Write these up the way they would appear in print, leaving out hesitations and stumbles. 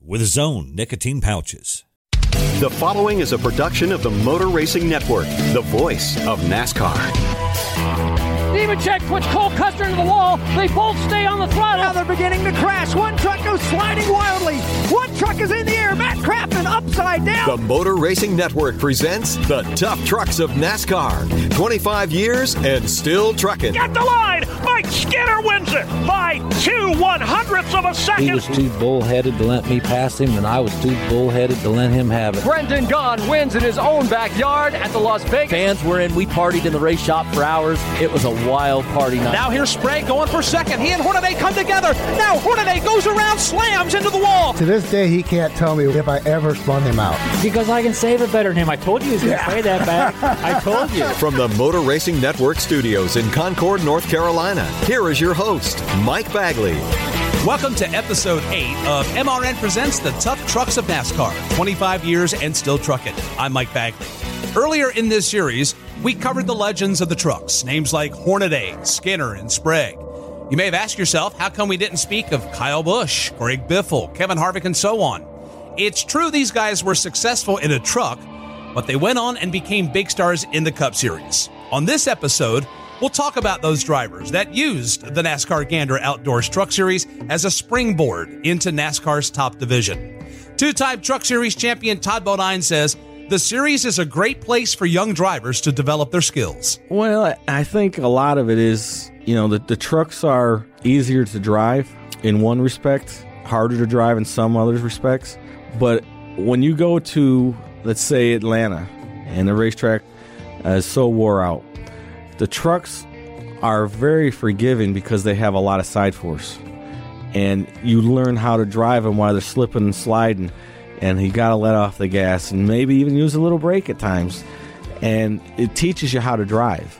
with Zone Nicotine Pouches. The following is a production of the Motor Racing Network, the voice of NASCAR. Nemechek puts Cole Custer into the wall. They both stay on the throttle. Now they're beginning to crash. One truck goes sliding wildly. One truck is in the air. Matt Crafton upside down. The Motor Racing Network presents the tough trucks of NASCAR. 25 years and still trucking. At the line, Mike Skinner wins it by 2/100ths of a second. He was too bullheaded to let me pass him, and I was too bullheaded to let him have it. Brendan Gaughan wins in his own backyard at the Las Vegas. Fans were in. We partied in the race shop for hours. It was a wild party night. Now here's Sprague going for second. He and Hornaday come together. Now Hornaday goes around, slams into the wall. To this day, he can't tell me if I ever spun him out. Because I can save it better than him. I told you he was going to play that back. I told you. From the Motor Racing Network studios in Concord, North Carolina, here is your host, Mike Bagley. Welcome to Episode 8 of MRN Presents the Tough Trucks of NASCAR. 25 years and still trucking. I'm Mike Bagley. Earlier in this series, we covered the legends of the trucks, names like Hornaday, Skinner, and Sprague. You may have asked yourself, how come we didn't speak of Kyle Busch, Greg Biffle, Kevin Harvick, and so on? It's true these guys were successful in a truck, but they went on and became big stars in the Cup Series. On this episode, we'll talk about those drivers that used the NASCAR Gander Outdoors Truck Series as a springboard into NASCAR's top division. Two-time Truck Series champion Todd Bodine says, the series is a great place for young drivers to develop their skills. Well, I think a lot of it is, you know, the trucks are easier to drive in one respect, harder to drive in some other respects. But when you go to, let's say, Atlanta, and the racetrack is so wore out, the trucks are very forgiving because they have a lot of side force. And you learn how to drive them while they're slipping and sliding. And you got to let off the gas and maybe even use a little brake at times. And it teaches you how to drive.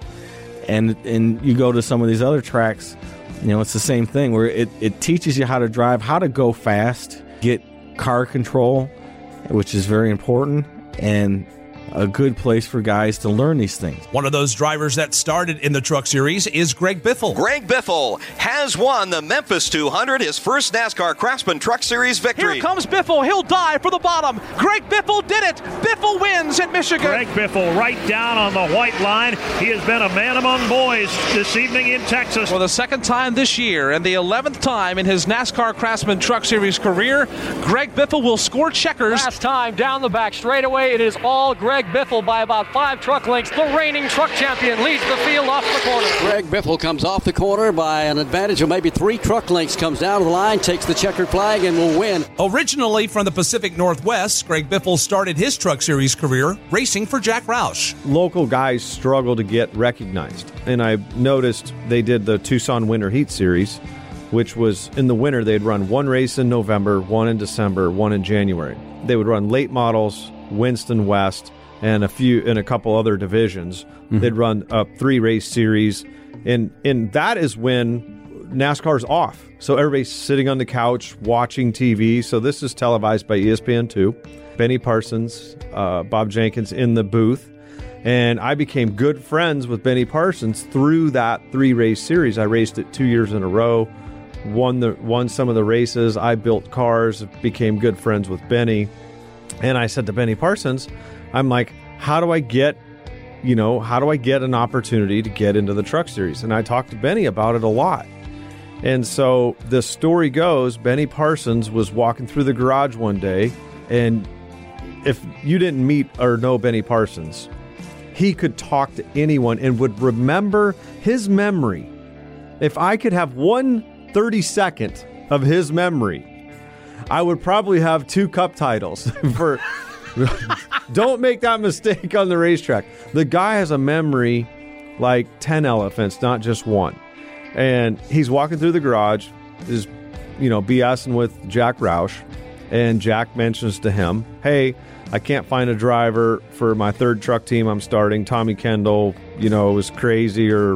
And you go to some of these other tracks, you know, it's the same thing where it teaches you how to drive, how to go fast, get car control, which is very important, and a good place for guys to learn these things. One of those drivers that started in the Truck Series is Greg Biffle. Greg Biffle has won the Memphis 200, his first NASCAR Craftsman Truck Series victory. Here comes Biffle. He'll die for the bottom. Greg Biffle did it. Biffle wins at Michigan. Greg Biffle right down on the white line. He has been a man among boys this evening in Texas. For the second time this year and the 11th time in his NASCAR Craftsman Truck Series career, Greg Biffle will score checkers. Last time down the back straightaway, it is all Greg Biffle by about 5 truck lengths. The reigning truck champion leads the field off the corner. Greg Biffle comes off the corner by an advantage of maybe 3 truck lengths, comes down the line, takes the checkered flag, and will win. Originally from the Pacific Northwest, Greg Biffle started his Truck Series career racing for Jack Roush. Local guys struggle to get recognized, and I noticed they did the Tucson Winter Heat Series, which was in the winter. They'd run one race in November, one in December, one in January. They would run late models, Winston West, and a couple other divisions. Mm-hmm. They'd run a 3-race series, and that is when NASCAR's off. So everybody's sitting on the couch watching TV. So this is televised by ESPN2. Benny Parsons, Bob Jenkins in the booth, and I became good friends with Benny Parsons through that 3-race series. I raced it 2 years in a row, won some of the races. I built cars, became good friends with Benny, and I said to Benny Parsons, I'm like, how do I get an opportunity to get into the Truck Series? And I talked to Benny about it a lot. And so the story goes, Benny Parsons was walking through the garage one day, and if you didn't meet or know Benny Parsons, he could talk to anyone and would remember his memory. If I could have 1/32nd of his memory, I would probably have 2 cup titles for... Don't make that mistake on the racetrack. The guy has a memory like 10 elephants, not just one. And he's walking through the garage, is BSing with Jack Roush, and Jack mentions to him, hey, I can't find a driver for my third truck team I'm starting. Tommy Kendall, you know, was crazy or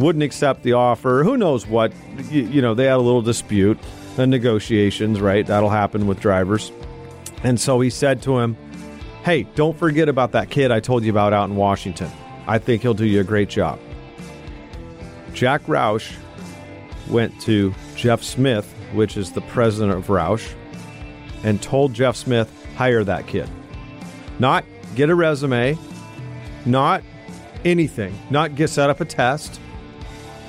wouldn't accept the offer. Who knows what, you know, they had a little dispute and negotiations, right? That'll happen with drivers. And so he said to him, hey, don't forget about that kid I told you about out in Washington. I think he'll do you a great job. Jack Roush went to Jeff Smith, which is the president of Roush, and told Jeff Smith, hire that kid. Not get a resume, not anything, not get set up a test.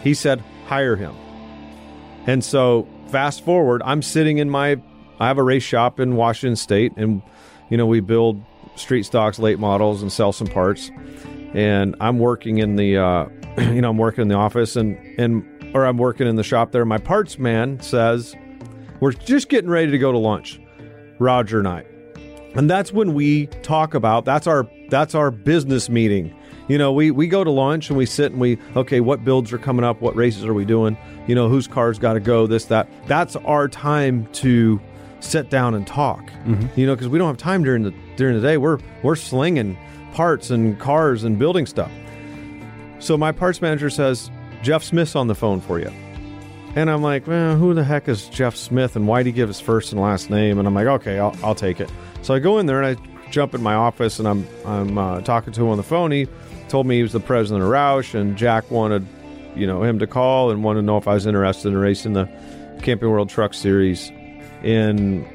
He said, hire him. And so fast forward, I'm sitting in I have a race shop in Washington State, and, you know, we build street stocks, late models, and sell some parts. And I'm working in the, I'm working in the office or I'm working in the shop there. My parts man says, we're just getting ready to go to lunch, Roger and I. And that's when we talk about, that's our business meeting. You know, we go to lunch and we sit and okay, what builds are coming up? What races are we doing? You know, whose car's got to go, this, that. That's our time to sit down and talk, you know, because we don't have time during the day. We're slinging parts and cars and building stuff. So my parts manager says, Jeff Smith's on the phone for you. And I'm like, well, who the heck is Jeff Smith and why'd he give his first and last name? And I'm like, okay, I'll take it. So I go in there and I jump in my office and I'm talking to him on the phone. He told me he was the president of Roush and Jack wanted, you know, him to call and wanted to know if I was interested in racing the Camping World Truck Series in,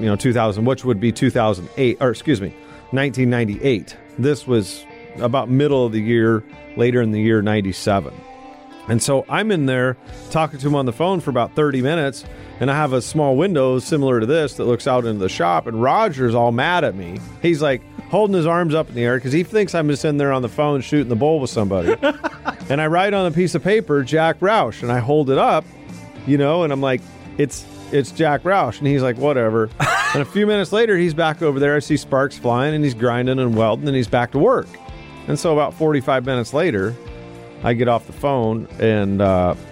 2000, which would be 1998. This was about middle of the year, later in the year, 97. And so I'm in there talking to him on the phone for about 30 minutes, and I have a small window similar to this that looks out into the shop, and Roger's all mad at me. He's like holding his arms up in the air because he thinks I'm just in there on the phone shooting the bull with somebody. And I write on a piece of paper, Jack Roush, and I hold it up, and I'm like, it's Jack Roush. And he's like, whatever. And a few minutes later, he's back over there. I see sparks flying, and he's grinding and welding, and he's back to work. And so about 45 minutes later, I get off the phone and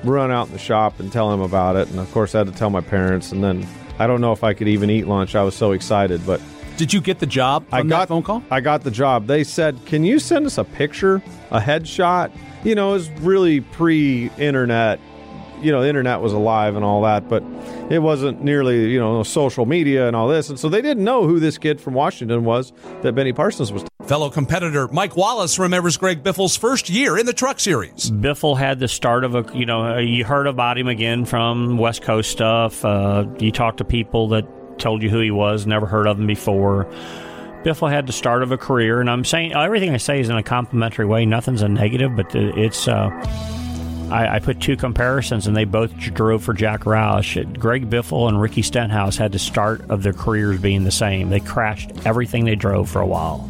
run out in the shop and tell him about it. And, of course, I had to tell my parents. And then I don't know if I could even eat lunch. I was so excited. But did you get the job on that phone call? I got the job. They said, can you send us a picture, a headshot? You know, it was really pre-internet. You know, the internet was alive and all that. But it wasn't nearly, social media and all this. And so they didn't know who this kid from Washington was that Benny Parsons was. Fellow competitor Mike Wallace remembers Greg Biffle's first year in the Truck Series. Biffle had the start of you heard about him again from West Coast stuff. You talked to people that told you who he was, never heard of him before. Biffle had the start of a career, and I'm saying everything I say is in a complimentary way. Nothing's a negative, but it's. I put two comparisons, and they both drove for Jack Roush. Greg Biffle and Ricky Stenhouse had the start of their careers being the same. They crashed everything they drove for a while.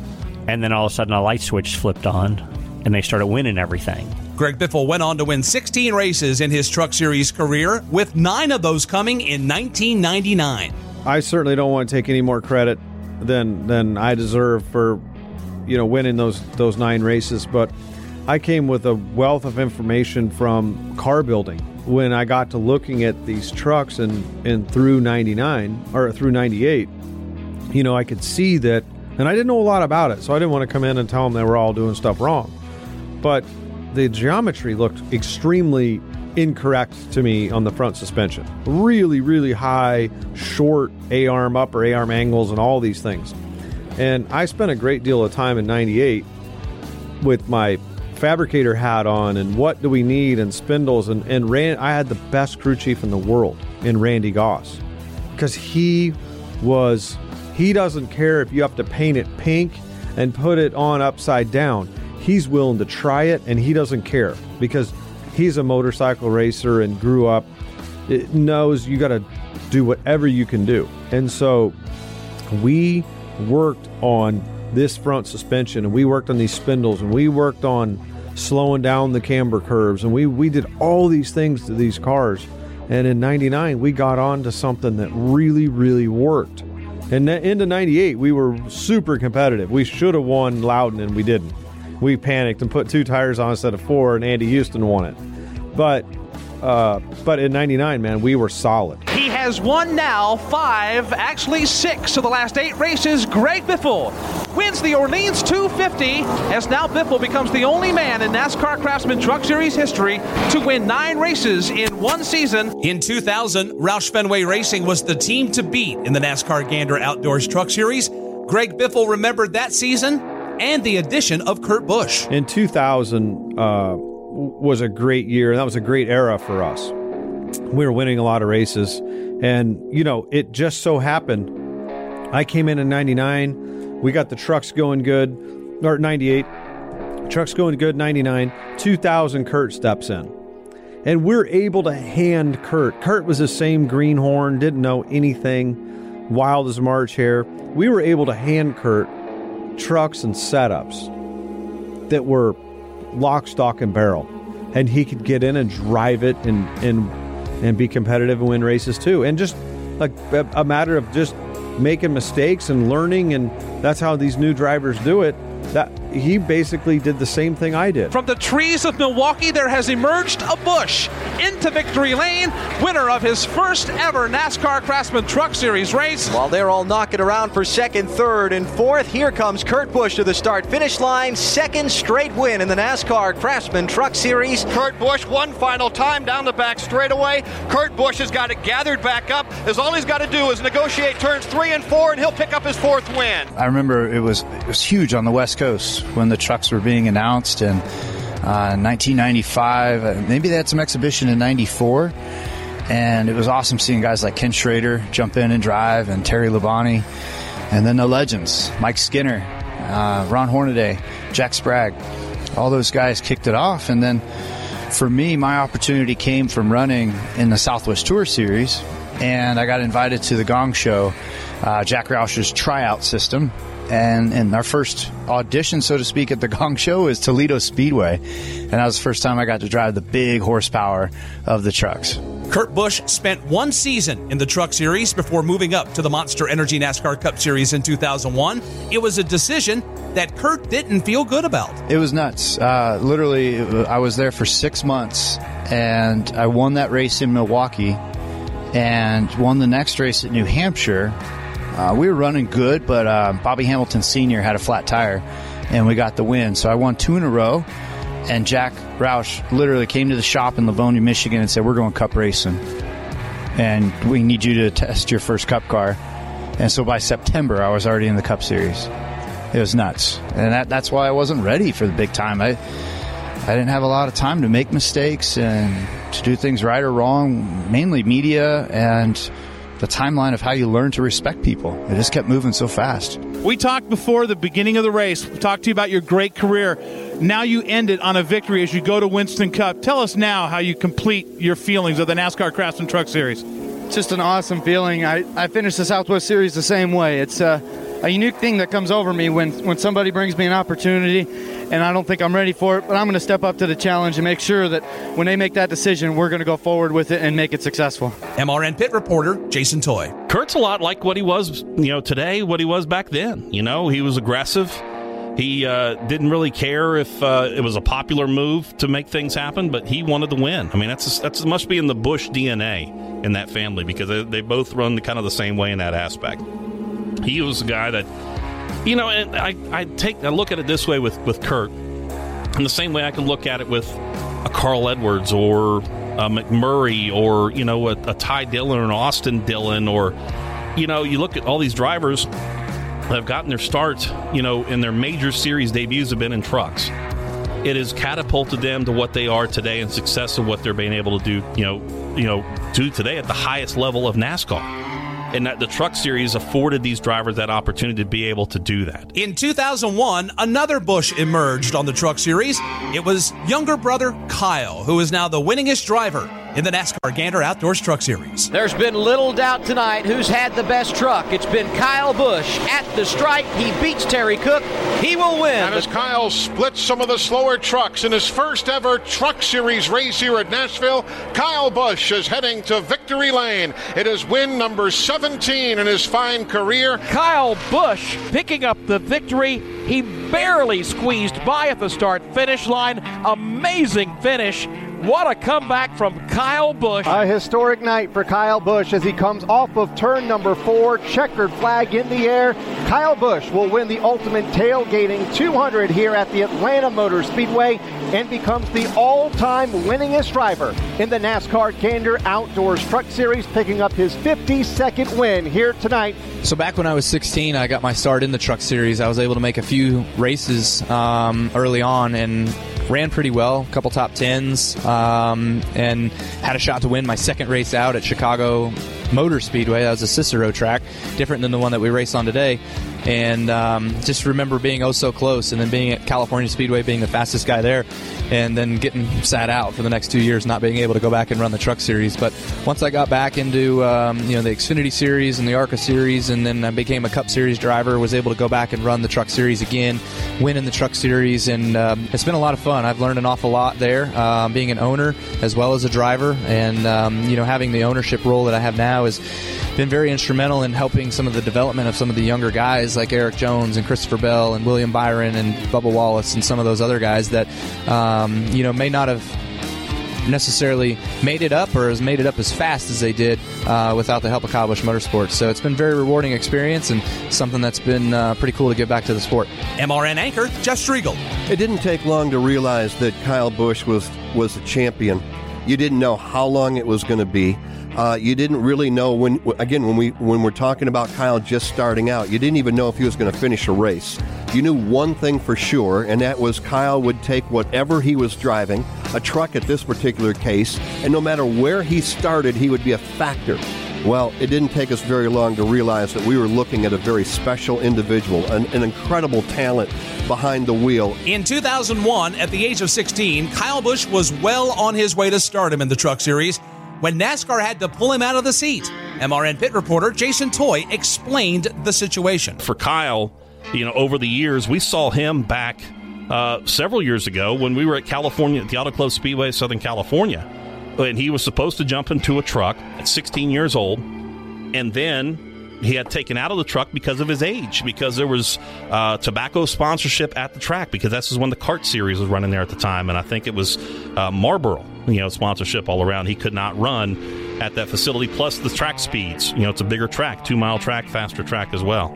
And then all of a sudden, a light switch flipped on, and they started winning everything. Greg Biffle went on to win 16 races in his Truck Series career, with 9 of those coming in 1999. I certainly don't want to take any more credit than I deserve for, winning those 9 races. But I came with a wealth of information from car building when I got to looking at these trucks and through 99 or through 98. I could see that. And I didn't know a lot about it, so I didn't want to come in and tell them they were all doing stuff wrong. But the geometry looked extremely incorrect to me on the front suspension. Really, really high, short A-arm, upper A-arm angles, and all these things. And I spent a great deal of time in 98 with my fabricator hat on and what do we need and spindles. I had the best crew chief in the world in Randy Goss, because he doesn't care if you have to paint it pink and put it on upside down. He's willing to try it, and he doesn't care because he's a motorcycle racer and grew up. It knows you got to do whatever you can do. And so we worked on this front suspension, and we worked on these spindles, and we worked on slowing down the camber curves, and we did all these things to these cars. And in 99, we got on to something that really, really worked. And into 98, we were super competitive. We should have won Loudon, and we didn't. We panicked and put 2 tires on instead of 4, and Andy Houston won it. But But in 99, man, we were solid. He has won now 5, actually 6 of the last 8 races. Greg Biffle wins the Orleans 250, as now Biffle becomes the only man in NASCAR Craftsman Truck Series history to win 9 races in one season. In 2000, Roush Fenway Racing was the team to beat in the NASCAR Gander Outdoors Truck Series. Greg Biffle remembered that season and the addition of Kurt Busch. In 2000 was a great year, and that was a great era for us. We were winning a lot of races, and, you know, it just so happened I came in 99. We got the trucks going good, or 98. Trucks going good, 99. 2000, Kurt steps in. And we're able to hand Kurt. Kurt was the same greenhorn, didn't know anything, wild as March hare. We were able to hand Kurt trucks and setups that were lock, stock, and barrel. And he could get in and drive it and be competitive and win races too. And just like a matter of just making mistakes and learning, and that's how these new drivers do it. That he basically did the same thing I did. From the trees of Milwaukee, there has emerged a Busch into victory lane, winner of his first ever NASCAR Craftsman Truck Series race. While they're all knocking around for second, third, and fourth, here comes Kurt Busch to the start-finish line, second straight win in the NASCAR Craftsman Truck Series. Kurt Busch one final time down the back straightaway. Kurt Busch has got it gathered back up, as all he's got to do is negotiate turns 3 and 4, and he'll pick up his 4th win. I remember it was huge on the West Coast when the trucks were being announced, and 1995, maybe they had some exhibition in 94, and it was awesome seeing guys like Ken Schrader jump in and drive, and Terry Labonte, and then the legends, Mike Skinner, Ron Hornaday, Jack Sprague, all those guys kicked it off. And then for me, my opportunity came from running in the Southwest Tour Series, and I got invited to the Gong Show, Jack Roush's tryout system. And our first audition, so to speak, at the Gong Show is Toledo Speedway. And that was the first time I got to drive the big horsepower of the trucks. Kurt Busch spent one season in the Truck Series before moving up to the Monster Energy NASCAR Cup Series in 2001. It was a decision that Kurt didn't feel good about. It was nuts. Literally, I was there for 6 months, and I won that race in Milwaukee and won the next race at New Hampshire. We were running good, but Bobby Hamilton Sr. had a flat tire, and we got the win. So I won 2 in a row, and Jack Roush literally came to the shop in Livonia, Michigan, and said, "We're going cup racing, and we need you to test your first cup car." And so by September, I was already in the Cup Series. It was nuts, and that's why I wasn't ready for the big time. I didn't have a lot of time to make mistakes and to do things right or wrong, mainly media and the timeline of how you learn to respect people. It just kept moving so fast. We talked before the beginning of the race. We talked to you about your great career. Now you end it on a victory as you go to Winston Cup. Tell us now how you complete your feelings of the NASCAR Craftsman Truck Series. It's just an awesome feeling. I finished the Southwest Series the same way. It's a unique thing that comes over me when somebody brings me an opportunity and I don't think I'm ready for it, but I'm going to step up to the challenge and make sure that when they make that decision, we're going to go forward with it and make it successful. MRN pit reporter Jason Toy. Kurt's a lot like what he was, today, what he was back then. He was aggressive. He didn't really care if it was a popular move to make things happen, but he wanted to win. I mean, that must be in the Busch DNA in that family, because they both run kind of the same way in that aspect. He was a guy that. And I look at it this way with Kurt, in the same way I can look at it with a Carl Edwards or a McMurray or, a Ty Dillon or an Austin Dillon, or, you look at all these drivers that have gotten their start, in their major series debuts have been in trucks. It has catapulted them to what they are today and success of what they're being able to do, do today at the highest level of NASCAR. And that the Truck Series afforded these drivers that opportunity to be able to do that. In 2001, another Busch emerged on the Truck Series. It was younger brother Kyle, who is now the winningest driver in the NASCAR Gander Outdoors Truck Series. There's been little doubt tonight who's had the best truck. It's been Kyle Busch at the stripe. He beats Terry Cook. He will win. And as Kyle splits some of the slower trucks in his first ever Truck Series race here at Nashville, Kyle Busch is heading to victory lane. It is win number 17 in his fine career. Kyle Busch picking up the victory. He barely squeezed by at the start-finish line. Amazing finish. What a comeback from Kyle Busch. A historic night for Kyle Busch as he comes off of turn number 4, checkered flag in the air. Kyle Busch will win the Ultimate Tailgating 200 here at the Atlanta Motor Speedway and becomes the all-time winningest driver in the NASCAR Gander Outdoors Truck Series, picking up his 52nd win here tonight. So back when I was 16, I got my start in the Truck Series. I was able to make a few races early on and ran pretty well, a couple top 10s, and had a shot to win my second race out at Chicago Motor Speedway. That was a Cicero track, different than the one that we race on today. And just remember being oh so close, and then being at California Speedway, being the fastest guy there, and then getting sat out for the next 2 years, not being able to go back and run the Truck Series. But once I got back into the Xfinity Series and the Arca Series, and then I became a Cup Series driver, was able to go back and run the Truck Series again, win in the Truck Series, and it's been a lot of fun. I've learned an awful lot there, being an owner as well as a driver, and having the ownership role that I have now has been very instrumental in helping some of the development of some of the younger guys, like Eric Jones and Christopher Bell and William Byron and Bubba Wallace and some of those other guys that, may not have necessarily made it up or has made it up as fast as they did without the help of Kyle Busch Motorsports. So it's been a very rewarding experience and something that's been pretty cool to give back to the sport. MRN anchor, Jeff Striegel. It didn't take long to realize that Kyle Busch was a champion. You didn't know how long it was going to be. You didn't really know when we're talking about Kyle just starting out, you didn't even know if he was going to finish a race. You knew one thing for sure, and that was Kyle would take whatever he was driving, a truck at this particular case, and no matter where he started, he would be a factor. Well, it didn't take us very long to realize that we were looking at a very special individual, an incredible talent behind the wheel. In 2001, at the age of 16, Kyle Busch was well on his way to stardom in the Truck Series when NASCAR had to pull him out of the seat. MRN pit reporter Jason Toy explained the situation. For Kyle, over the years, we saw him back several years ago when we were at California, at the Auto Club Speedway of Southern California. And he was supposed to jump into a truck at 16 years old, and then he had taken out of the truck because of his age, because there was tobacco sponsorship at the track, because this is when the kart series was running there at the time, and I think it was Marlboro, sponsorship all around. He could not run at that facility, plus the track speeds. It's a bigger track, 2-mile track, faster track as well.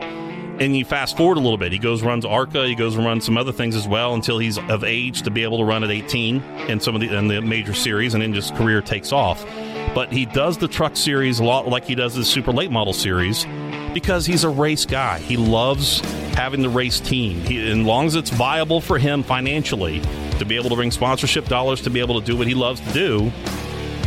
And you fast forward a little bit. He goes runs ARCA. He goes and runs some other things as well until he's of age to be able to run at 18 in some of the major series, and then his career takes off. But he does the Truck Series a lot like he does the Super Late Model Series because he's a race guy. He loves having the race team. As long as it's viable for him financially to be able to bring sponsorship dollars, to be able to do what he loves to do,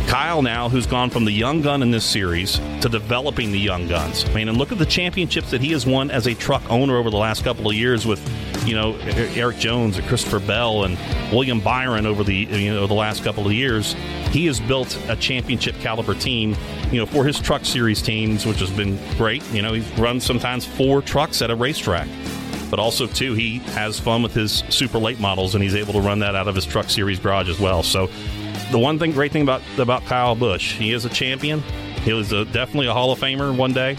Kyle now, who's gone from the young gun in this series to developing the young guns. And look at the championships that he has won as a truck owner over the last couple of years with, Eric Jones and Christopher Bell and William Byron over the, the last couple of years. He has built a championship caliber team, for his Truck Series teams, which has been great. He's run sometimes 4 trucks at a racetrack. But also, too, he has fun with his super late models, and he's able to run that out of his Truck Series garage as well. So the great thing about Kyle Busch, he is a champion. He was definitely a Hall of Famer one day.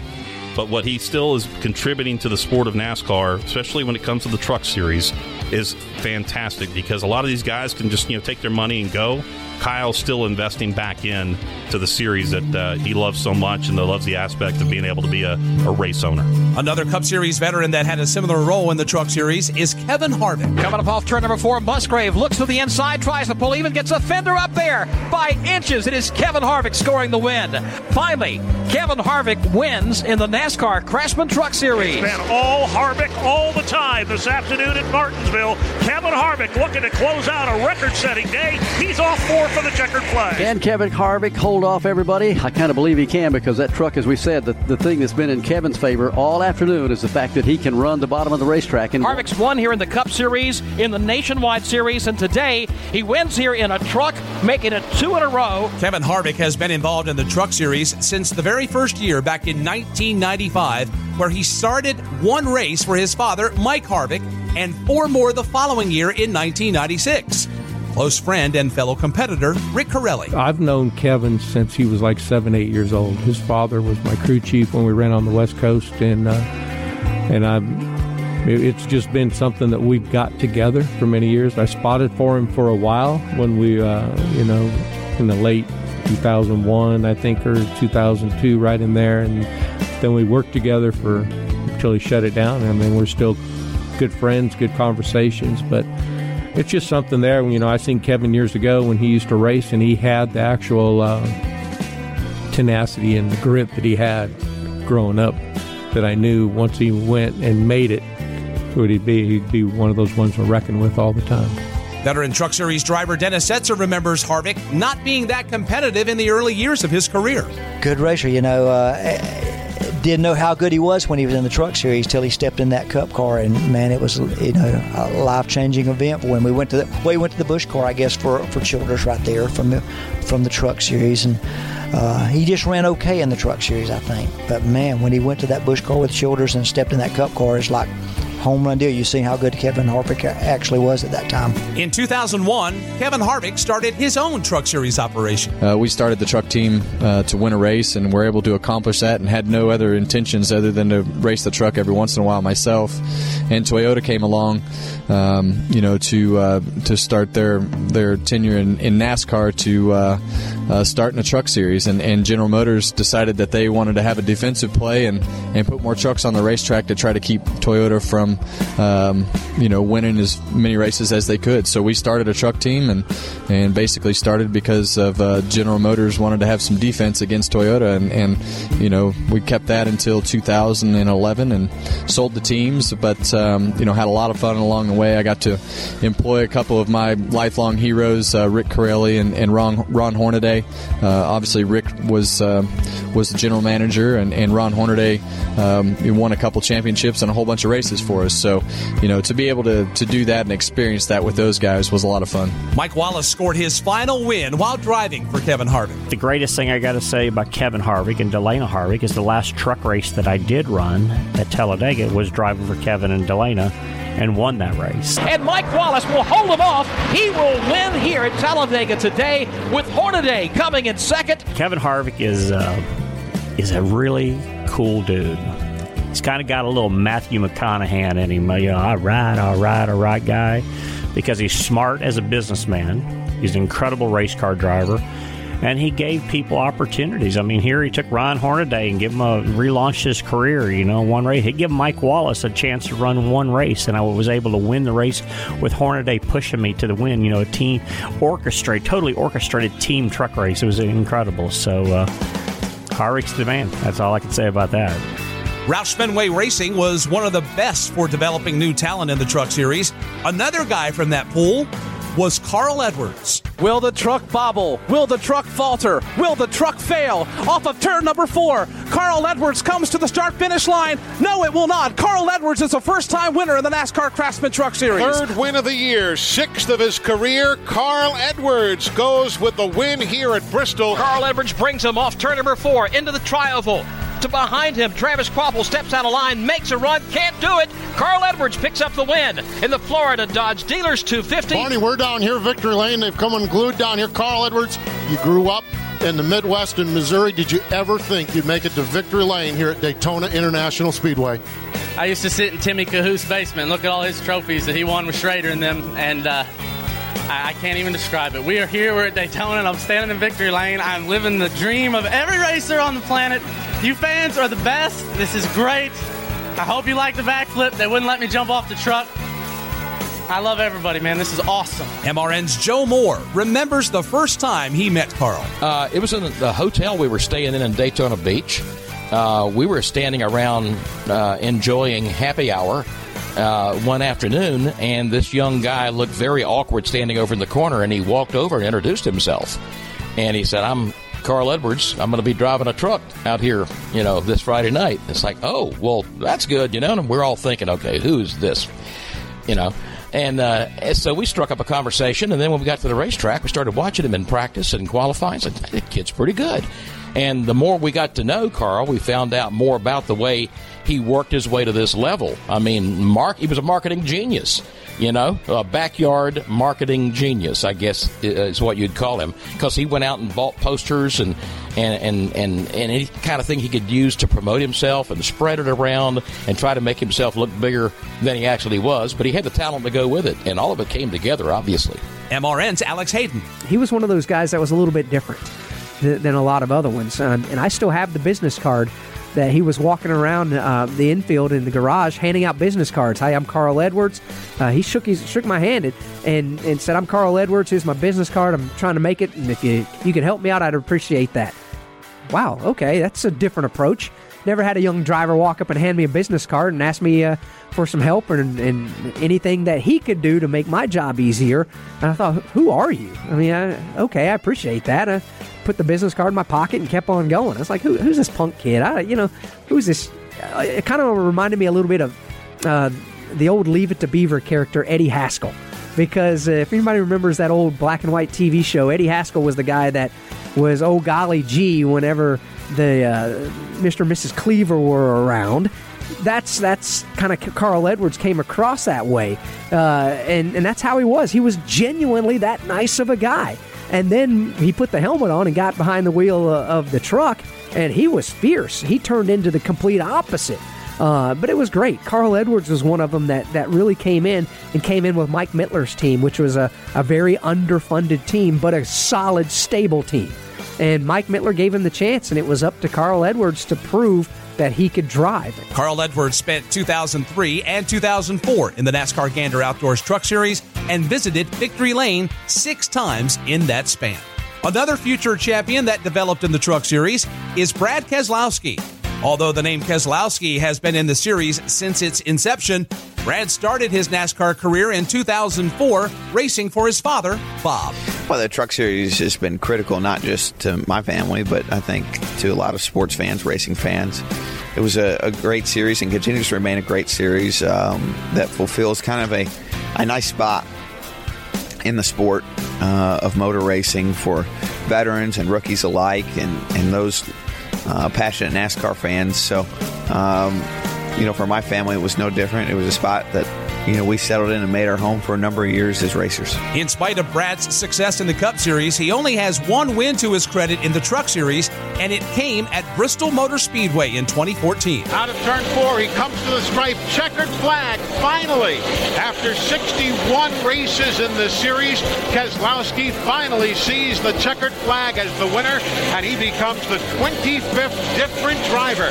But what he still is contributing to the sport of NASCAR, especially when it comes to the Truck Series, is fantastic because a lot of these guys can just take their money and go. Kyle's still investing back in to the series that he loves so much and loves the aspect of being able to be a race owner. Another Cup Series veteran that had a similar role in the Truck Series is Kevin Harvick. Coming up off turn number 4, Musgrave looks to the inside, tries to pull even, gets a fender up there by inches. It is Kevin Harvick scoring the win. Finally, Kevin Harvick wins in the NASCAR Craftsman Truck Series. It's been all Harvick all the time this afternoon at Martinsville. Kevin Harvick looking to close out a record-setting day. He's off 4 for the checkered flag. Can Kevin Harvick hold off everybody? I kind of believe he can because that truck, as we said, the thing that's been in Kevin's favor all afternoon is the fact that he can run the bottom of the racetrack. And Harvick's won here in the Cup Series, in the Nationwide Series, and today he wins here in a truck, making it 2 in a row. Kevin Harvick has been involved in the Truck Series since the very first year back in 1995, where he started 1 race for his father, Mike Harvick, and 4 more the following year in 1996. Close friend and fellow competitor, Rick Corelli. I've known Kevin since he was like 7-8 years old. His father was my crew chief when we ran on the West Coast, and I It's just been something that we've got together for many years. I spotted for him for a while when we, in the late 2001, I think, or 2002, right in there. And then we worked together until he shut it down. I mean, we're still good friends, good conversations, but it's just something there. You know, I seen Kevin years ago when he used to race, and he had the actual tenacity and the grit that he had growing up that I knew once he went and made it, he'd be one of those ones to reckon with all the time. Veteran Truck Series driver Dennis Setzer remembers Harvick not being that competitive in the early years of his career. Good racer, didn't know how good he was when he was in the Truck Series till he stepped in that Cup car, and man, it was a life-changing event for him. We went to the Busch car, I guess, for Childress right there from the Truck Series, and he just ran okay in the Truck Series, I think. But man, when he went to that Busch car with Childress and stepped in that Cup car, it's like home run deal. You see how good Kevin Harvick actually was at that time. In 2001, Kevin Harvick started his own Truck Series operation. We started the truck team to win a race, and were able to accomplish that, and had no other intentions other than to race the truck every once in a while myself. And Toyota came along, to start their tenure in NASCAR to start in a Truck Series. And General Motors decided that they wanted to have a defensive play and put more trucks on the racetrack to try to keep Toyota from winning as many races as they could. So we started a truck team and basically started because of General Motors wanted to have some defense against Toyota, and we kept that until 2011 and sold the teams, but had a lot of fun along the way. I got to employ a couple of my lifelong heroes, Rick Corelli and Ron Hornaday. Obviously Rick was the general manager, and Ron Hornaday won a couple championships and a whole bunch of races for us. So, to be able to do that and experience that with those guys was a lot of fun. Mike Wallace scored his final win while driving for Kevin Harvick. The greatest thing I got to say about Kevin Harvick and Delaina Harvick is the last truck race that I did run at Talladega was driving for Kevin and Delaina, and won that race. And Mike Wallace will hold him off. He will win here at Talladega today with Hornaday coming in second. Kevin Harvick is a really cool dude. He's kind of got a little Matthew McConaughey in him, all right guy, because he's smart as a businessman. He's an incredible race car driver, and he gave people opportunities. I mean, here he took Ron Hornaday and relaunched his career, one race. He gave Mike Wallace a chance to run one race, and I was able to win the race with Hornaday pushing me to the win. A team totally orchestrated team truck race. It was incredible. So Harvick's the man. That's all I can say about that. Roush Fenway Racing was one of the best for developing new talent in the Truck Series. Another guy from that pool was Carl Edwards. Will the truck bobble? Will the truck falter? Will the truck fail? Off of turn number 4, Carl Edwards comes to the start-finish line. No, it will not. Carl Edwards is a first-time winner in the NASCAR Craftsman Truck Series. Third win of the year, 6th of his career. Carl Edwards goes with the win here at Bristol. Carl Edwards brings him off turn number 4 into the trioval. To behind him, Travis Kruppel steps out of line, makes a run, can't do it. Carl Edwards picks up the win in the Florida Dodge Dealers 250. Barney, we're down here, Victory Lane. They've come unglued down here. Carl Edwards, you grew up in the Midwest in Missouri. Did you ever think you'd make it to Victory Lane here at Daytona International Speedway? I used to sit in Timmy Cahoot's basement and look at all his trophies that he won with Schrader and them, and I can't even describe it. We are here, we're at Daytona, and I'm standing in Victory Lane. I'm living the dream of every racer on the planet. You fans are the best. This is great. I hope you like the backflip. They wouldn't let me jump off the truck. I love everybody, man. This is awesome. MRN's Joe Moore remembers the first time he met Carl. It was in the hotel we were staying in Daytona Beach. We were standing around enjoying happy hour one afternoon, and this young guy looked very awkward standing over in the corner, and he walked over and introduced himself. And he said, I'm Carl Edwards. I'm going to be driving a truck out here, this Friday night. It's like, oh, well, that's good, and we're all thinking, okay, who's this, And so we struck up a conversation, and then when we got to the racetrack, we started watching him in practice and qualifying. It's like, that kid's pretty good. And the more we got to know Carl, we found out more about the way he worked his way to this level. I mean, he was a marketing genius. you know, a backyard marketing genius, I guess is what you'd call him, because he went out and bought posters and any kind of thing he could use to promote himself and spread it around and try to make himself look bigger than he actually was. But he had the talent to go with it, and all of it came together, obviously. MRN's Alex Hayden. He was one of those guys that was a little bit different than a lot of other ones. And I still have the business card that he was walking around the infield in the garage handing out business cards. Hi, I'm Carl Edwards. He shook my hand and said, I'm Carl Edwards. Here's my business card. I'm trying to make it. And if you can help me out, I'd appreciate that. Wow, okay, that's a different approach. Never had a young driver walk up and hand me a business card and ask me for some help and anything that he could do to make my job easier. And I thought, who are you? I mean, I appreciate that. I put the business card in my pocket and kept on going. I was like, who's this punk kid? Who's this? It kind of reminded me a little bit of the old Leave It to Beaver character, Eddie Haskell. Because if anybody remembers that old black and white TV show, Eddie Haskell was the guy that was, oh, golly gee, whenever the Mr. and Mrs. Cleaver were around. That's kind of Carl Edwards came across that way. And that's how he was. He was genuinely that nice of a guy. And then he put the helmet on and got behind the wheel of the truck, and he was fierce. He turned into the complete opposite. But it was great. Carl Edwards was one of them that really came in with Mike Mittler's team, which was a very underfunded team, but a solid, stable team. And Mike Mittler gave him the chance, and it was up to Carl Edwards to prove that he could drive. Carl Edwards spent 2003 and 2004 in the NASCAR Gander Outdoors Truck Series and visited Victory Lane 6 times in that span. Another future champion that developed in the Truck Series is Brad Keselowski. Although the name Keselowski has been in the series since its inception, Brad started his NASCAR career in 2004, racing for his father, Bob. Well, the Truck Series has been critical, not just to my family, but I think to a lot of sports fans, racing fans. It was a great series and continues to remain a great series that fulfills kind of a nice spot in the sport of motor racing for veterans and rookies alike and those passionate NASCAR fans. So, for my family, it was no different. It was a spot that, we settled in and made our home for a number of years as racers. In spite of Brad's success in the Cup Series, he only has one win to his credit in the Truck Series, and it came at Bristol Motor Speedway in 2014. Out of turn 4, he comes to the stripe, checkered flag, finally. After 61 races in the series, Keselowski finally sees the checkered flag as the winner, and he becomes the 25th different driver to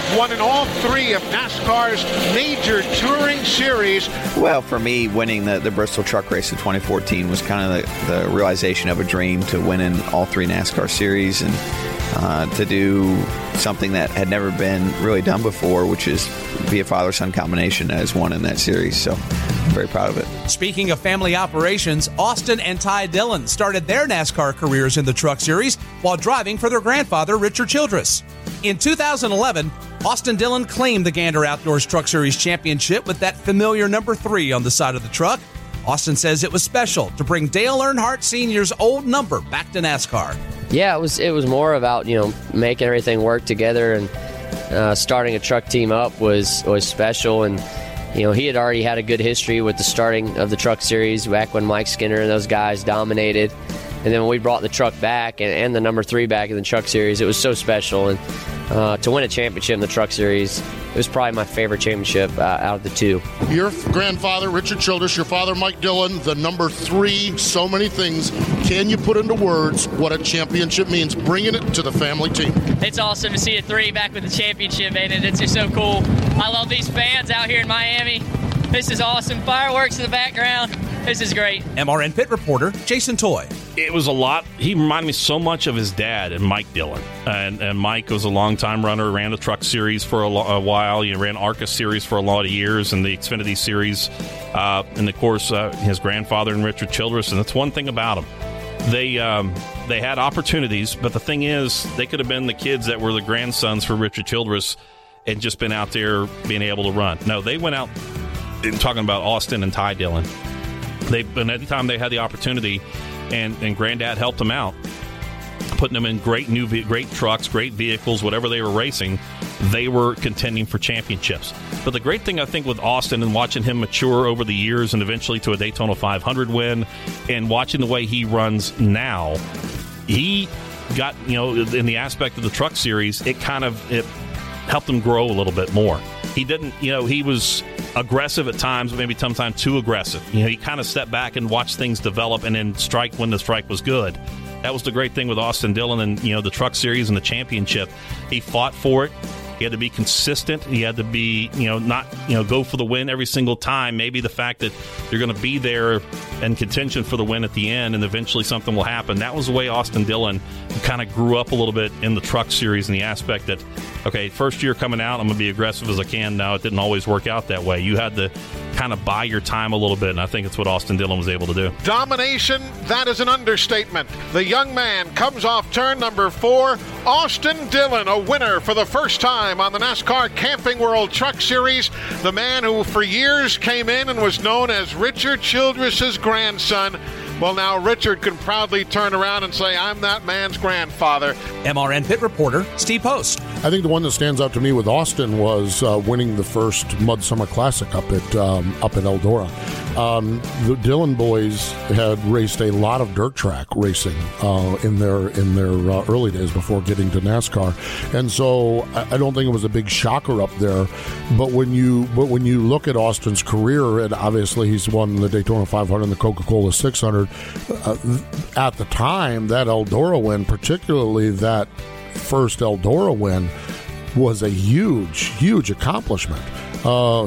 have won in all 3 of NASCAR's major touring series. Well, for me, winning the Bristol Truck Race in 2014 was kind of the realization of a dream to win in all 3 NASCAR series and to do something that had never been really done before, which is be a father-son combination as one in that series. So I'm very proud of it. Speaking of family operations, Austin and Ty Dillon started their NASCAR careers in the Truck Series while driving for their grandfather, Richard Childress. In 2011, Austin Dillon claimed the Gander Outdoors Truck Series championship with that familiar number 3 on the side of the truck. Austin says it was special to bring Dale Earnhardt Sr.'s old number back to NASCAR. Yeah, it was more about, making everything work together, and starting a truck team up was special. And, he had already had a good history with the starting of the Truck Series back when Mike Skinner and those guys dominated. And then when we brought the truck back and the number 3 back in the Truck Series, it was so special. And to win a championship in the Truck Series, it was probably my favorite championship out of the 2. Your grandfather, Richard Childress, your father, Mike Dillon, the number 3, so many things. Can you put into words what a championship means, bringing it to the family team? It's awesome to see a 3 back with the championship, man. It's just so cool. I love these fans out here in Miami. This is awesome. Fireworks in the background. This is great. MRN pit reporter Jason Toy. It was a lot. He reminded me so much of his dad and Mike Dillon. And Mike was a long-time runner, ran the Truck Series for a while. He ran Arca Series for a lot of years and the Xfinity Series. And, of course, his grandfather and Richard Childress. And that's one thing about him. They had opportunities, but the thing is, they could have been the kids that were the grandsons for Richard Childress and just been out there being able to run. No, they went out, and talking about Austin and Ty Dillon. And at the time they had the opportunity, and Granddad helped them out, putting them in great trucks, great vehicles, whatever they were racing. they were contending for championships. But the great thing, I think, with Austin and watching him mature over the years and eventually to a Daytona 500 win and watching the way he runs now, he got, you know, in the aspect of the truck series, it kind of it helped him grow a little bit more. He didn't, you know, he was aggressive at times, maybe sometimes too aggressive. You know, he kind of stepped back and watched things develop and then strike when the strike was good. That was the great thing with Austin Dillon and, you know, the truck series and the championship. He fought for it. He had to be consistent. He had to be, you know, not, you know, go for the win every single time. Maybe the fact that you're going to be there in contention for the win at the end and eventually something will happen. That was the way Austin Dillon kind of grew up a little bit in the truck series in the aspect that, okay, first year coming out, I'm going to be aggressive as I can. Now, it didn't always work out that way. You had to kind of buy your time a little bit, and I think it's what Austin Dillon was able to do. Domination, that is an understatement. The young man comes off turn number 4. Austin Dillon, a winner for the first time on the NASCAR Camping World Truck Series. The man who for years came in and was known as Richard Childress's grandson. Well, now Richard can proudly turn around and say, I'm that man's grandfather. MRN Pit Reporter, Steve Post. I think the one that stands out to me with Austin was winning the first Mud Summer Classic up at Eldora. The Dillon boys had raced a lot of dirt track racing in their early days before getting to NASCAR, and so I don't think it was a big shocker up there. But when you look at Austin's career, and obviously he's won the Daytona 500 and the Coca-Cola 600. At the time, that Eldora win, particularly that first Eldora win, was a huge, huge accomplishment.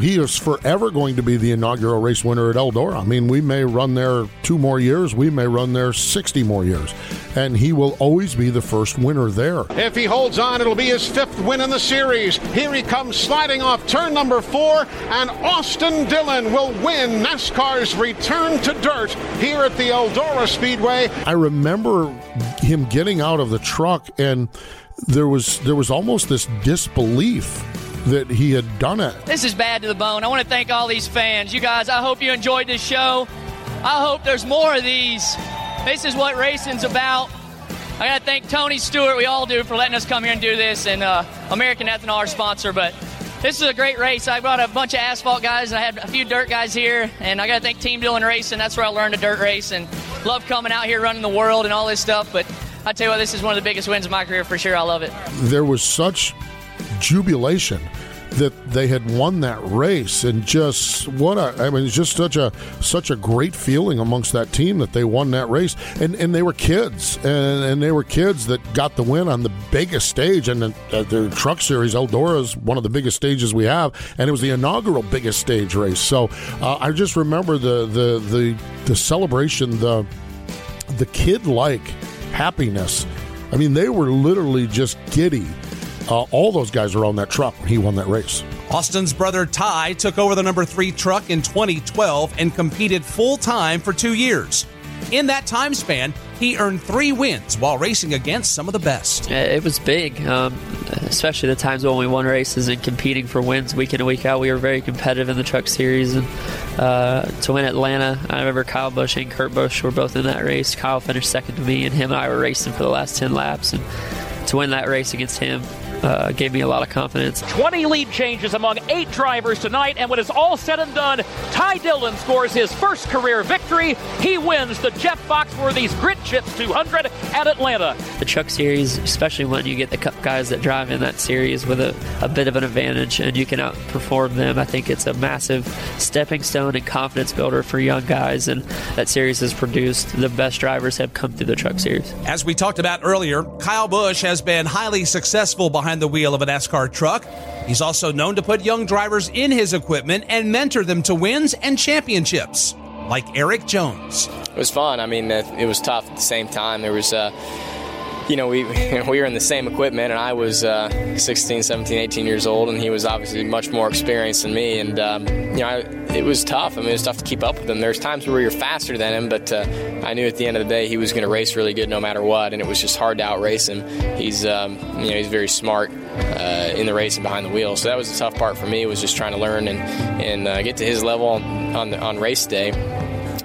He is forever going to be the inaugural race winner at Eldora. I mean, we may run there 2 more years. We may run there 60 more years. And he will always be the first winner there. If he holds on, it'll be his 5th win in the series. Here he comes sliding off turn number 4, and Austin Dillon will win NASCAR's return to dirt here at the Eldora Speedway. I remember him getting out of the truck, and there was almost this disbelief that he had done it. This is bad to the bone. I want to thank all these fans. You guys, I hope you enjoyed this show. I hope there's more of these. This is what racing's about. I got to thank Tony Stewart, we all do, for letting us come here and do this, and American Ethanol, our sponsor, but this is a great race. I brought a bunch of asphalt guys, and I had a few dirt guys here, and I got to thank Team Dillon Racing. That's where I learned to dirt race, and love coming out here running the world and all this stuff, but I tell you what, this is one of the biggest wins of my career for sure. I love it. There was such jubilation that they had won that race, and just it's just such a great feeling amongst that team that they won that race, and they were kids, and they were kids that got the win on the biggest stage, and the truck series, Eldora, is one of the biggest stages we have, and it was the inaugural biggest stage race. So I just remember the celebration, the kid-like happiness. I mean, they were literally just giddy. All those guys were on that truck when he won that race. Austin's brother Ty took over the number 3 truck in 2012 and competed full-time for 2 years. In that time span, he earned 3 wins while racing against some of the best. It was big, especially the times when we won races and competing for wins week in and week out. We were very competitive in the truck series. And to win Atlanta, I remember Kyle Busch and Kurt Busch were both in that race. Kyle finished second to me, and him and I were racing for the last 10 laps. And to win that race against him, gave me a lot of confidence. 20 lead changes among 8 drivers tonight, and when it's all said and done, Ty Dillon scores his first career victory. He wins the Jeff Foxworthy's Grit Chips 200 at Atlanta. The truck series, especially when you get the Cup guys that drive in that series with a bit of an advantage and you can outperform them, I think it's a massive stepping stone and confidence builder for young guys, and that series has produced the best drivers have come through the truck series. As we talked about earlier, Kyle Busch has been highly successful behind the wheel of a NASCAR truck. He's also known to put young drivers in his equipment and mentor them to wins and championships, like Eric Jones. It was fun. I mean, it was tough at the same time. There was, we were in the same equipment, and I was 16, 17, 18 years old, and he was obviously much more experienced than me. And, it was tough. I mean, it was tough to keep up with him. There's times where you're faster than him, but I knew at the end of the day he was going to race really good no matter what, and it was just hard to outrace him. He's, he's very smart in the race and behind the wheel. So that was the tough part for me, was just trying to learn and get to his level on race day.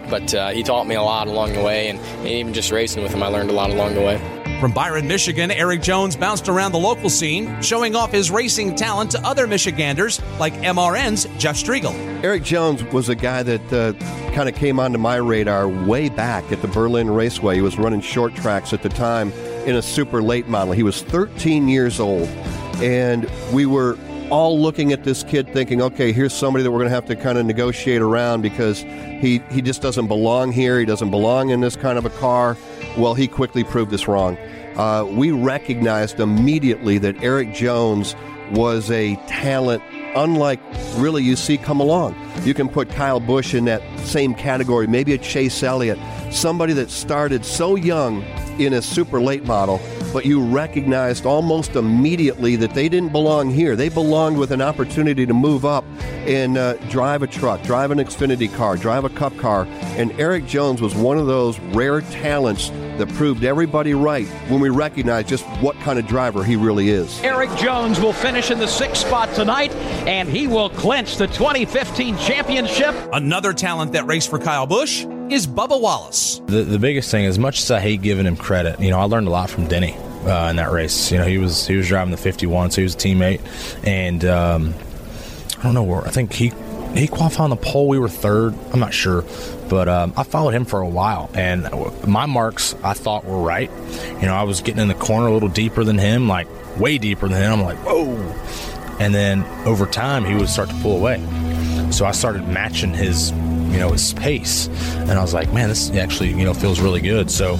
But he taught me a lot along the way, and even just racing with him, I learned a lot along the way. From Byron, Michigan, Eric Jones bounced around the local scene, showing off his racing talent to other Michiganders like MRN's Jeff Striegel. Eric Jones was a guy that kind of came onto my radar way back at the Berlin Raceway. He was running short tracks at the time in a super late model. He was 13 years old, and we were all looking at this kid thinking, okay, here's somebody that we're going to have to kind of negotiate around because he just doesn't belong here. He doesn't belong in this kind of a car. Well, he quickly proved us wrong. We recognized immediately that Eric Jones was a talent unlike really you see come along. You can put Kyle Busch in that same category, maybe a Chase Elliott, somebody that started so young in a super late model, but you recognized almost immediately that they didn't belong here. They belonged with an opportunity to move up and drive a truck, drive an Xfinity car, drive a Cup car. And Eric Jones was one of those rare talents that proved everybody right when we recognized just what kind of driver he really is. Eric Jones will finish in the 6th spot tonight, and he will clinch the 2015 championship. Another talent that raced for Kyle Busch is Bubba Wallace. The biggest thing, as much as I hate giving him credit, you know, I learned a lot from Denny in that race. You know, he was driving the 51, so he was a teammate, and I don't know where. I think he qualified on the pole. We were third. I'm not sure, but I followed him for a while, and my marks I thought were right. You know, I was getting in the corner a little deeper than him, like way deeper than him. I'm like, whoa! And then over time, he would start to pull away. So I started matching his, you know, his pace, and I was like, man, this actually, you know, feels really good. So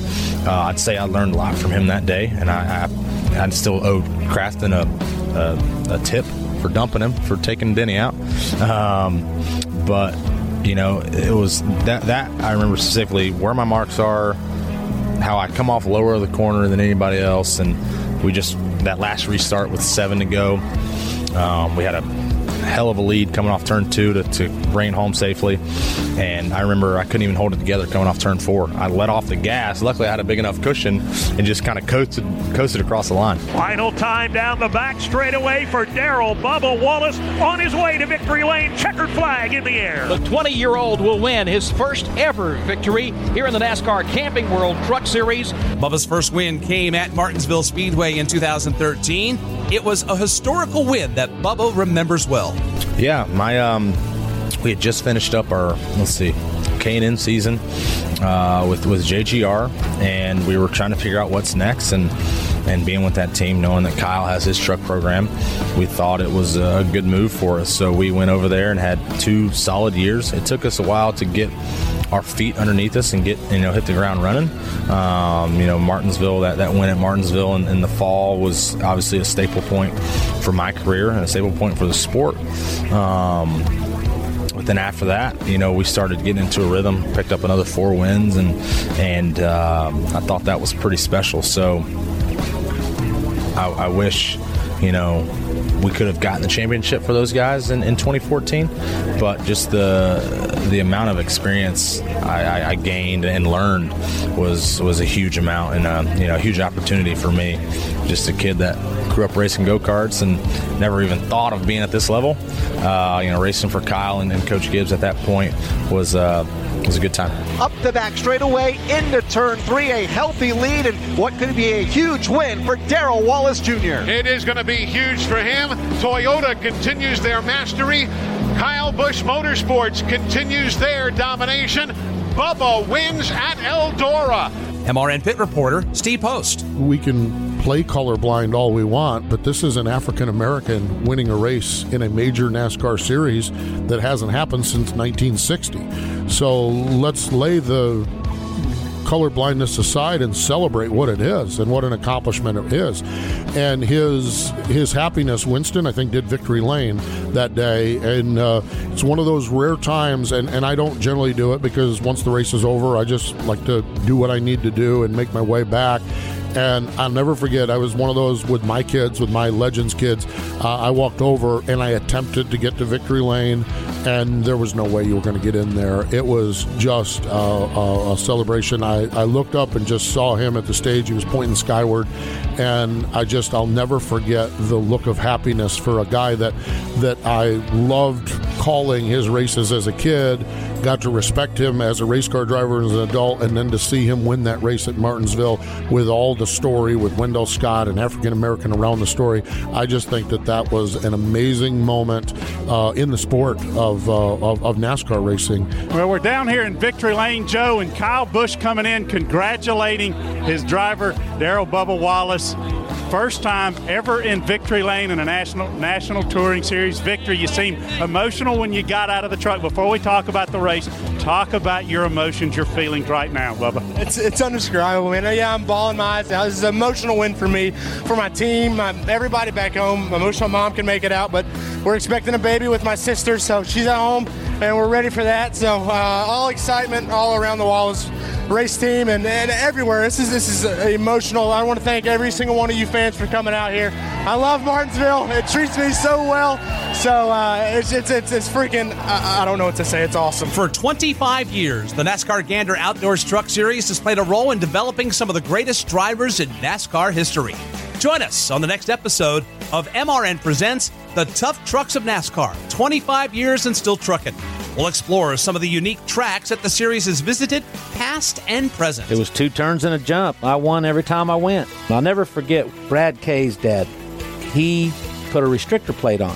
I'd say I learned a lot from him that day, and I still owe Crafton a tip for dumping him, for taking Denny out. But you know, it was that I remember specifically where my marks are, how I come off lower of the corner than anybody else, and we just that last restart with 7 to go, we had a hell of a lead coming off turn 2 to bring home safely, and I remember I couldn't even hold it together coming off turn 4. I let off the gas. Luckily I had a big enough cushion and just kind of coasted across the line. Final time down the back straightaway for Darrell Bubba Wallace on his way to victory lane. Checkered flag in the air. The 20-year-old will win his first ever victory here in the NASCAR Camping World Truck Series. Bubba's first win came at Martinsville Speedway in 2013. It was a historical win that Bubba remembers well. Yeah, we had just finished up our, K&N season with JGR, and we were trying to figure out what's next, and being with that team, knowing that Kyle has his truck program, we thought it was a good move for us. So we went over there and had 2 solid years. It took us a while to get our feet underneath us and get, you know, hit the ground running. You know, Martinsville, that win at Martinsville in the fall was obviously a staple point for my career and a staple point for the sport. But then after that, you know, we started getting into a rhythm, picked up another 4 wins, and I thought that was pretty special. So I wish, you know, we could have gotten the championship for those guys in 2014, but just the amount of experience I gained and learned was a huge amount, and you know, a huge opportunity for me. Just a kid that grew up racing go-karts and never even thought of being at this level. You know, racing for Kyle and Coach Gibbs at that point was a good time. Up the back straightaway into turn 3, a healthy lead, and what could be a huge win for Darrell Wallace Jr. It is going to be huge for him. Toyota continues their mastery. Kyle Busch Motorsports continues their domination. Bubba wins at Eldora. MRN pit reporter Steve Post. We can play colorblind all we want, but this is an African American winning a race in a major NASCAR series that hasn't happened since 1960. So let's lay the colorblindness aside and celebrate what it is and what an accomplishment it is. And his happiness, Winston, I think, did victory lane that day. And it's one of those rare times, and I don't generally do it because once the race is over, I just like to do what I need to do and make my way back. And I'll never forget, I was one of those with my kids, with my Legends kids. I walked over and I attempted to get to victory lane, and there was no way you were going to get in there. It was just a celebration. I looked up and just saw him at the stage. He was pointing skyward, and I'll never forget the look of happiness for a guy that I loved calling his races as a kid, got to respect him as a race car driver and as an adult, and then to see him win that race at Martinsville with all the story with Wendell Scott and African American around the story. I just think that that was an amazing moment in the sport of NASCAR racing. Well, we're down here in Victory Lane, Joe, and Kyle Busch coming in congratulating his driver, Darrell Bubba Wallace. First time ever in Victory Lane in a National Touring Series victory. You seem emotional when you got out of the truck. Before we talk about the race, talk about your emotions, your feelings right now, Bubba. It's indescribable, man. Yeah, I'm bawling my eyes out. This is an emotional win for me, for my team, everybody back home. My emotional mom can make it out, but we're expecting a baby with my sister, so she's at home, and we're ready for that. So all excitement all around the Wallace race team and everywhere. This is emotional. I want to thank every single one of you fans for coming out here. I love Martinsville. It treats me so well. So it's freaking, I don't know what to say. It's awesome. For 25 years, the NASCAR Gander Outdoors Truck Series has played a role in developing some of the greatest drivers in NASCAR history. Join us on the next episode of MRN Presents The Tough Trucks of NASCAR, 25 years and still trucking. We'll explore some of the unique tracks that the series has visited, past and present. It was 2 turns and a jump. I won every time I went. I'll never forget Brad K's dad. He put a restrictor plate on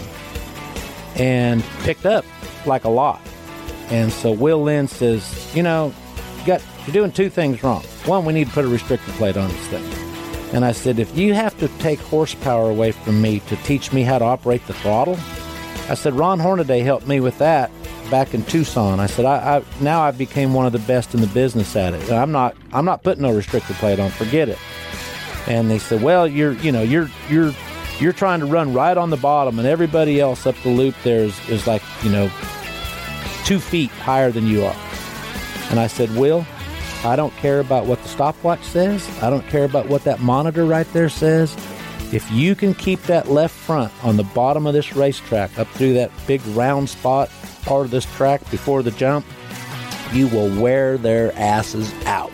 and picked up like a lot. And so Will Lynn says, you know, you're doing 2 things wrong. One, we need to put a restrictor plate on this thing. And I said, if you have to take horsepower away from me to teach me how to operate the throttle, I said, Ron Hornaday helped me with that back in Tucson. I said, I became one of the best in the business at it. I'm not putting no restrictor plate on. Forget it. And they said, well, you're trying to run right on the bottom, and everybody else up the loop there is like 2 feet higher than you are. And I said, Will, I don't care about what the stopwatch says. I don't care about what that monitor right there says. If you can keep that left front on the bottom of this racetrack up through that big round spot part of this track before the jump, you will wear their asses out.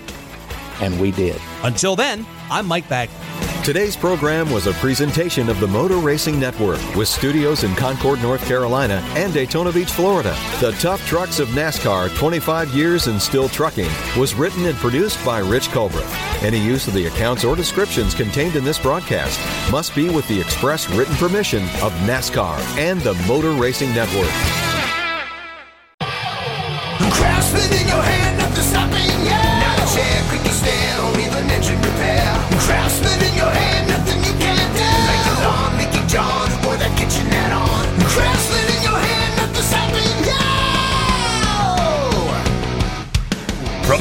And we did. Until then, I'm Mike Bagley. Today's program was a presentation of the Motor Racing Network with studios in Concord, North Carolina and Daytona Beach, Florida. The Tough Trucks of NASCAR, 25 years and still trucking, was written and produced by Rich Culbreth. Any use of the accounts or descriptions contained in this broadcast must be with the express written permission of NASCAR and the Motor Racing Network. Craftsman in your hand, not the stopping, yeah! Not a chair, quick to stand, or even engine repair. Craftsman in your hand, nothing you can't do. Like the lawn, Mickey John, or that kitchen add-on. Craftsman in your hand, not the stopping, yeah! From